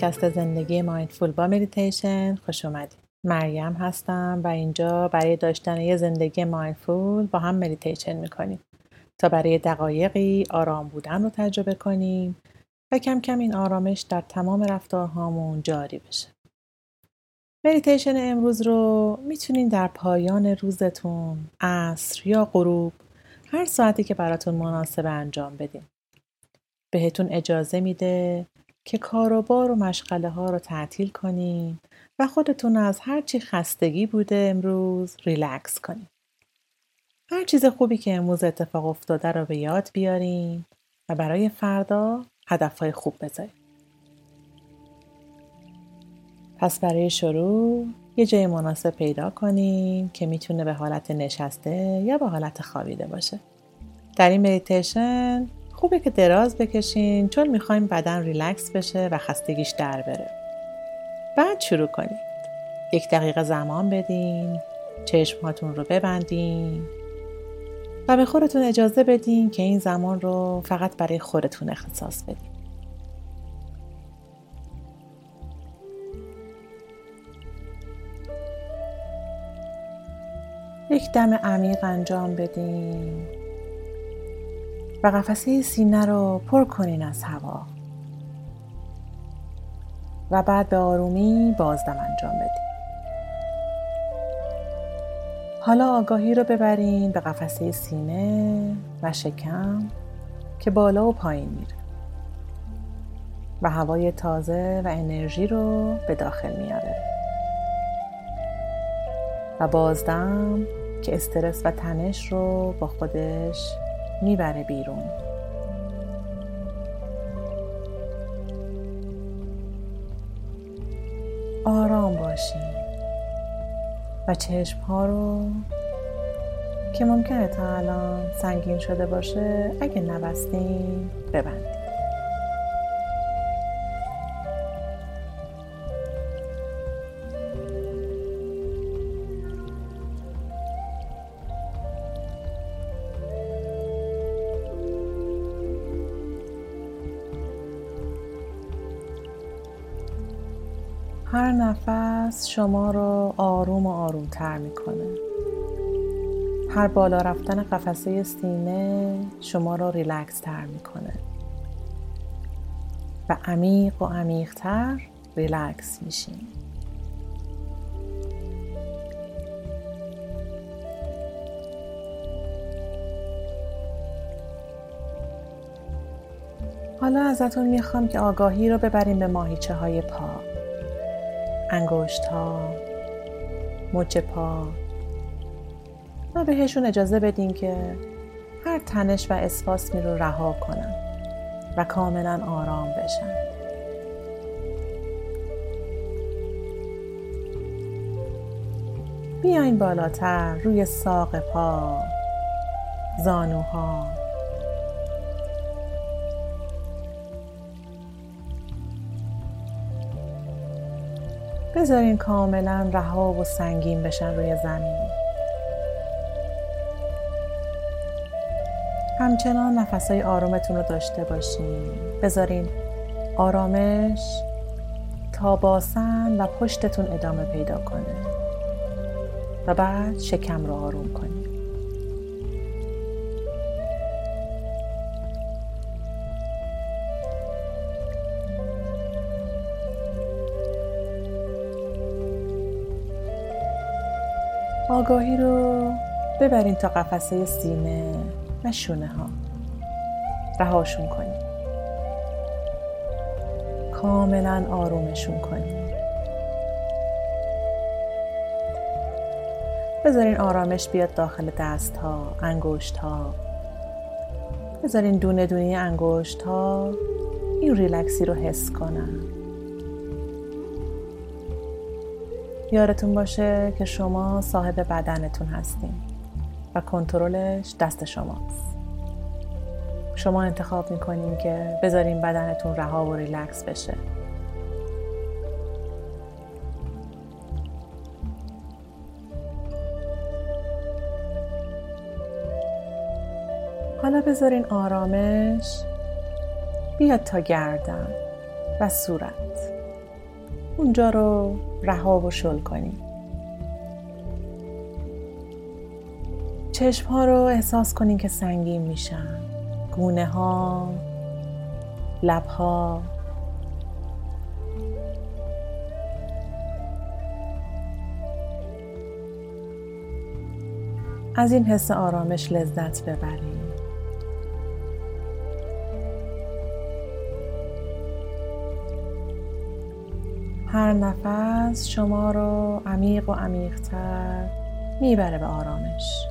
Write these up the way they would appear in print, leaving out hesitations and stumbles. پادکست زندگی مایندفول با مدیتیشن خوش اومدید. مریم هستم و اینجا برای داشتن یه زندگی مایندفول با هم مدیتیشن میکنیم تا برای دقایقی آرام بودن رو تجربه کنیم و کم کم این آرامش در تمام رفتارهامون جاری بشه. مدیتیشن امروز رو میتونین در پایان روزتون، عصر یا غروب، هر ساعتی که براتون مناسبه انجام بدین. بهتون اجازه میده که کار و بار و مشغله ها رو تعطیل کنین و خودتون از هر چی خستگی بوده امروز ریلکس کنین. هر چیز خوبی که امروز اتفاق افتاده رو به یاد بیارین و برای فردا هدفهای خوب بذارین. پس برای شروع یه جای مناسب پیدا کنین که میتونه به حالت نشسته یا به حالت خوابیده باشه. در این مدیتیشن خوبه که دراز بکشین چون میخوایم بدن ریلکس بشه و خستگیش در بره. بعد شروع کنید. 1 دقیقه زمان بدین، چشماتون رو ببندین و به خودتون اجازه بدین که این زمان رو فقط برای خودتون اختصاص بدین. یک دم عمیق انجام بدین و قفسه سینه رو پر کنین از هوا و بعد به آرومی بازدم انجام بدین. حالا آگاهی رو ببرین به قفسه سینه و شکم که بالا و پایین میره و هوای تازه و انرژی رو به داخل میاره و بازدم که استرس و تنش رو با خودش میبره بیرون. آرام باشین و چشم‌ها رو که ممکنه تا الان سنگین شده باشه اگه نبستین ببندین. هر نفس شما رو آروم و آرومتر میکنه. هر بالا رفتن قفسه سینه شما رو ریلکس تر میکنه و عمیق و عمیقتر ریلکس میشین. حالا ازتون میخوام که آگاهی رو ببریم به ماهیچه های پا، انگشت ها، مچ پا و بهشون اجازه بدین که هر تنش و اسپاسمی رو رها کنن و کاملا آرام بشن. بیاین بالاتر روی ساق پا، زانوها، بذارین کاملا رها و سنگین بشن روی زمین. همچنان نفسای آرومتون رو داشته باشین. بذارین آرامش تا باسن و پشتتون ادامه پیدا کنه و بعد شکم رو آروم کنین. آگاهی رو ببرین تا قفسه سینه و شونه ها، رهاشون کنین، کاملا آرومشون کنین. بذارین آرامش بیاد داخل دست ها، انگشت ها. بذارین دونه دونه انگشت ها این ریلکسی رو حس کنن. یادتون باشه که شما صاحب بدنتون هستین و کنترلش دست شماست. شما انتخاب میکنین که بذارین بدنتون رها و ریلکس بشه. حالا بذارین آرامش بیاد تا گردن و صورت. اونجا رو رها و شل کنی. چشم‌ها رو احساس کنین که سنگین میشن. گونه‌ها، لب‌ها. از این حس آرامش لذت ببرین. هر نفس شما رو عمیق و عمیق‌تر میبره به آرامش.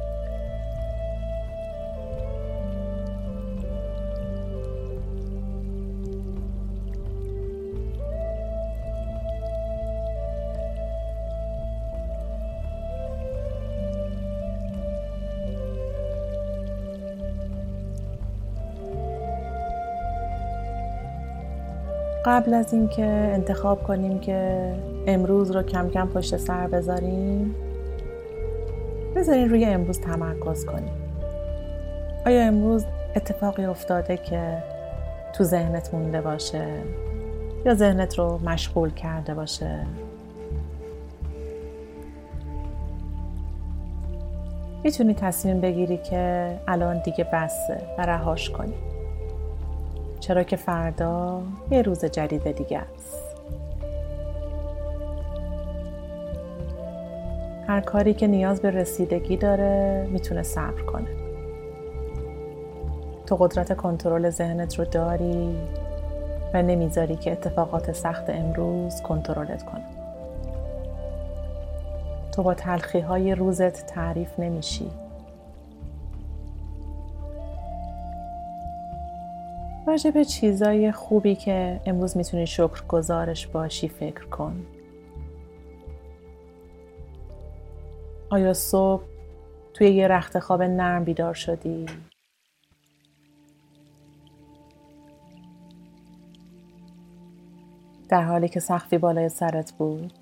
قبل از این که انتخاب کنیم که امروز رو کم کم پشت سر بذاریم، بذارین روی امروز تمرکز کنیم. آیا امروز اتفاقی افتاده که تو ذهنت مونده باشه یا ذهنت رو مشغول کرده باشه؟ میتونی تصمیم بگیری که الان دیگه بسه و رهاش کنی، چرا که فردا یه روز جدید دیگه است. هر کاری که نیاز به رسیدگی داره میتونه صبر کنه. تو قدرت کنترل ذهنت رو داری و نمیذاری که اتفاقات سخت امروز کنترلت کنه. تو با تلخی‌های روزت تعریف نمیشی به چیزای خوبی که امروز میتونی شکرگزارش باشی. فکر کن، آیا صبح توی یه رخت خواب نرم بیدار شدی؟ در حالی که سقفی بالای سرت بود؟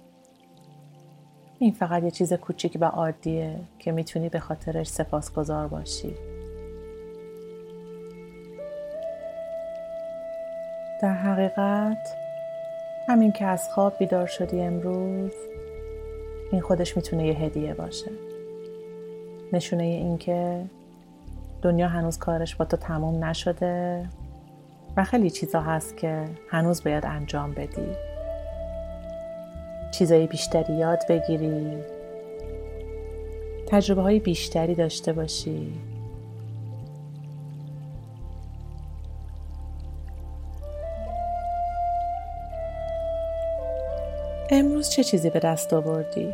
این فقط یه چیز کوچیک و عادیه که میتونی به خاطرش سپاسگزار باشی. در حقیقت همین که از خواب بیدار شدی امروز، این خودش میتونه یه هدیه باشه، نشونه این که دنیا هنوز کارش با تو تموم نشده و خیلی چیزا هست که هنوز باید انجام بدی. چیزای بیشتری یاد بگیری، تجربه های بیشتری داشته باشی. امروز چه چیزی به دست آوردی؟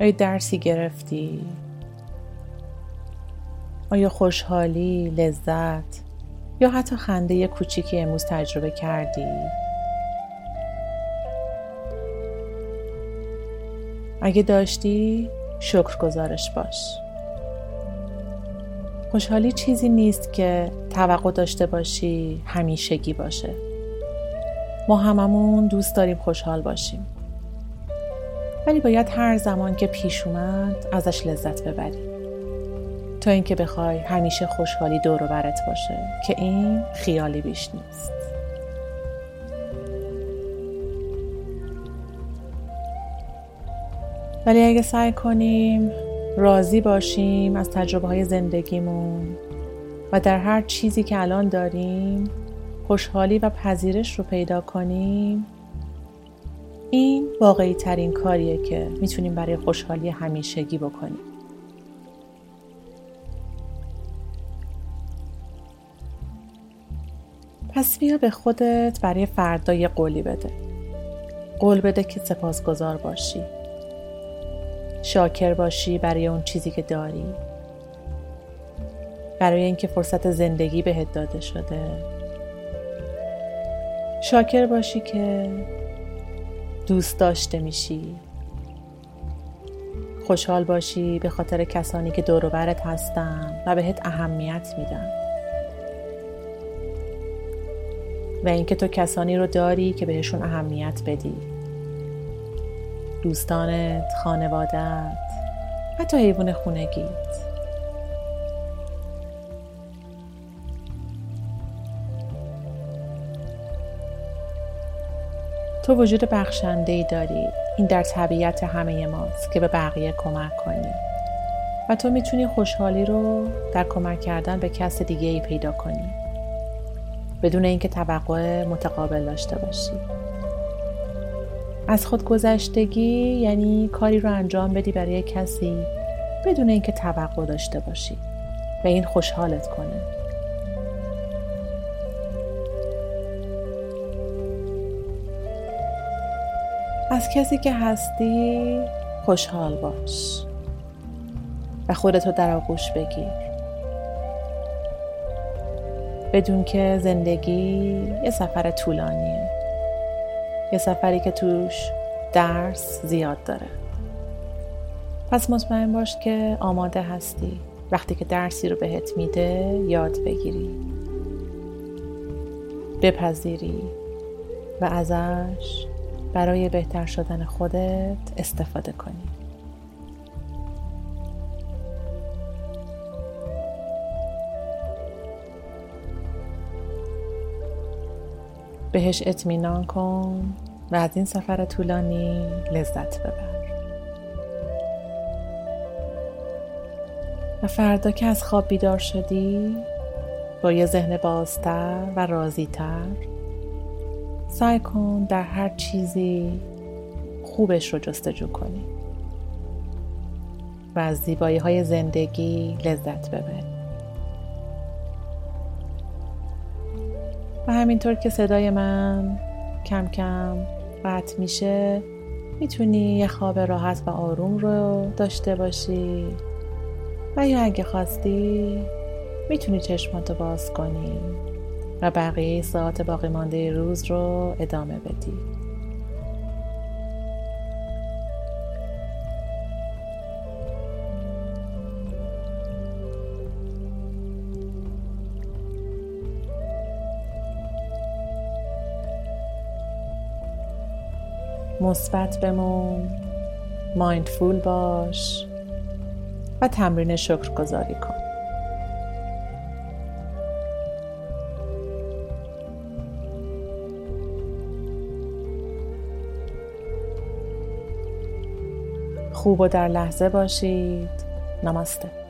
آیا درسی گرفتی؟ آیا خوشحالی، لذت یا حتی خنده کوچیکی امروز تجربه کردی؟ اگه داشتی، شکرگزارش باش. خوشحالی چیزی نیست که توقع داشته باشی همیشگی باشه. ما هممون دوست داریم خوشحال باشیم، ولی باید هر زمان که پیش اومد ازش لذت ببری، تا اینکه بخوای همیشه خوشحالی دور و برت باشه، که این خیالی بیش نیست. ولی اگه سعی کنیم راضی باشیم از تجربه های زندگیمون و در هر چیزی که الان داریم خوشحالی و پذیرش رو پیدا کنیم، این واقعی ترین کاریه که میتونیم برای خوشحالی همیشگی بکنیم. پس بیا به خودت برای فردا یه قولی بده. قول بده که سپاسگزار باشی، شاکر باشی برای اون چیزی که داری، برای اینکه فرصت زندگی بهت داده شده. شاکر باشی که دوست داشته میشی. خوشحال باشی به خاطر کسانی که دور و برت هستن و بهت اهمیت میدن، و اینکه تو کسانی رو داری که بهشون اهمیت بدی. دوستانت، خانوادت، حتی حیوان خونگیت. تو وجود بخشنده‌ای داری. این در طبیعت همه ماست که به بقیه کمک کنی. و تو میتونی خوشحالی رو در کمک کردن به کس دیگه ای پیدا کنی. بدون اینکه توقع متقابل داشته باشی. از خودگذشتگی یعنی کاری رو انجام بدی برای کسی بدون اینکه توقع داشته باشی و این خوشحالت کنه. از کسی که هستی خوشحال باش و خودتو در آغوش بگیر، بدون که زندگی یه سفر طولانیه، یه سفری که توش درس زیاد داره. پس مطمئن باش که آماده هستی وقتی که درسی رو بهت میده یاد بگیری، بپذیری و ازش برای بهتر شدن خودت استفاده کنی. بهش اطمینان کن و از این سفر طولانی لذت ببر. و فردا که از خواب بیدار شدی با یه ذهن بازتر و راضی‌تر سعی کن در هر چیزی خوبش رو جستجو کنی و از زیبایی‌های زندگی لذت ببری. و همینطور که صدای من کم کم قطع میشه میتونی یه خواب راحت و آروم رو داشته باشی و یا اگه خواستی میتونی چشماتو باز کنی و بقیه ساعت باقی مانده روز رو ادامه بدی. مثبت بمون، مایندفول باش و تمرین شکرگزاری کن. خوب و در لحظه باشید. نماسته.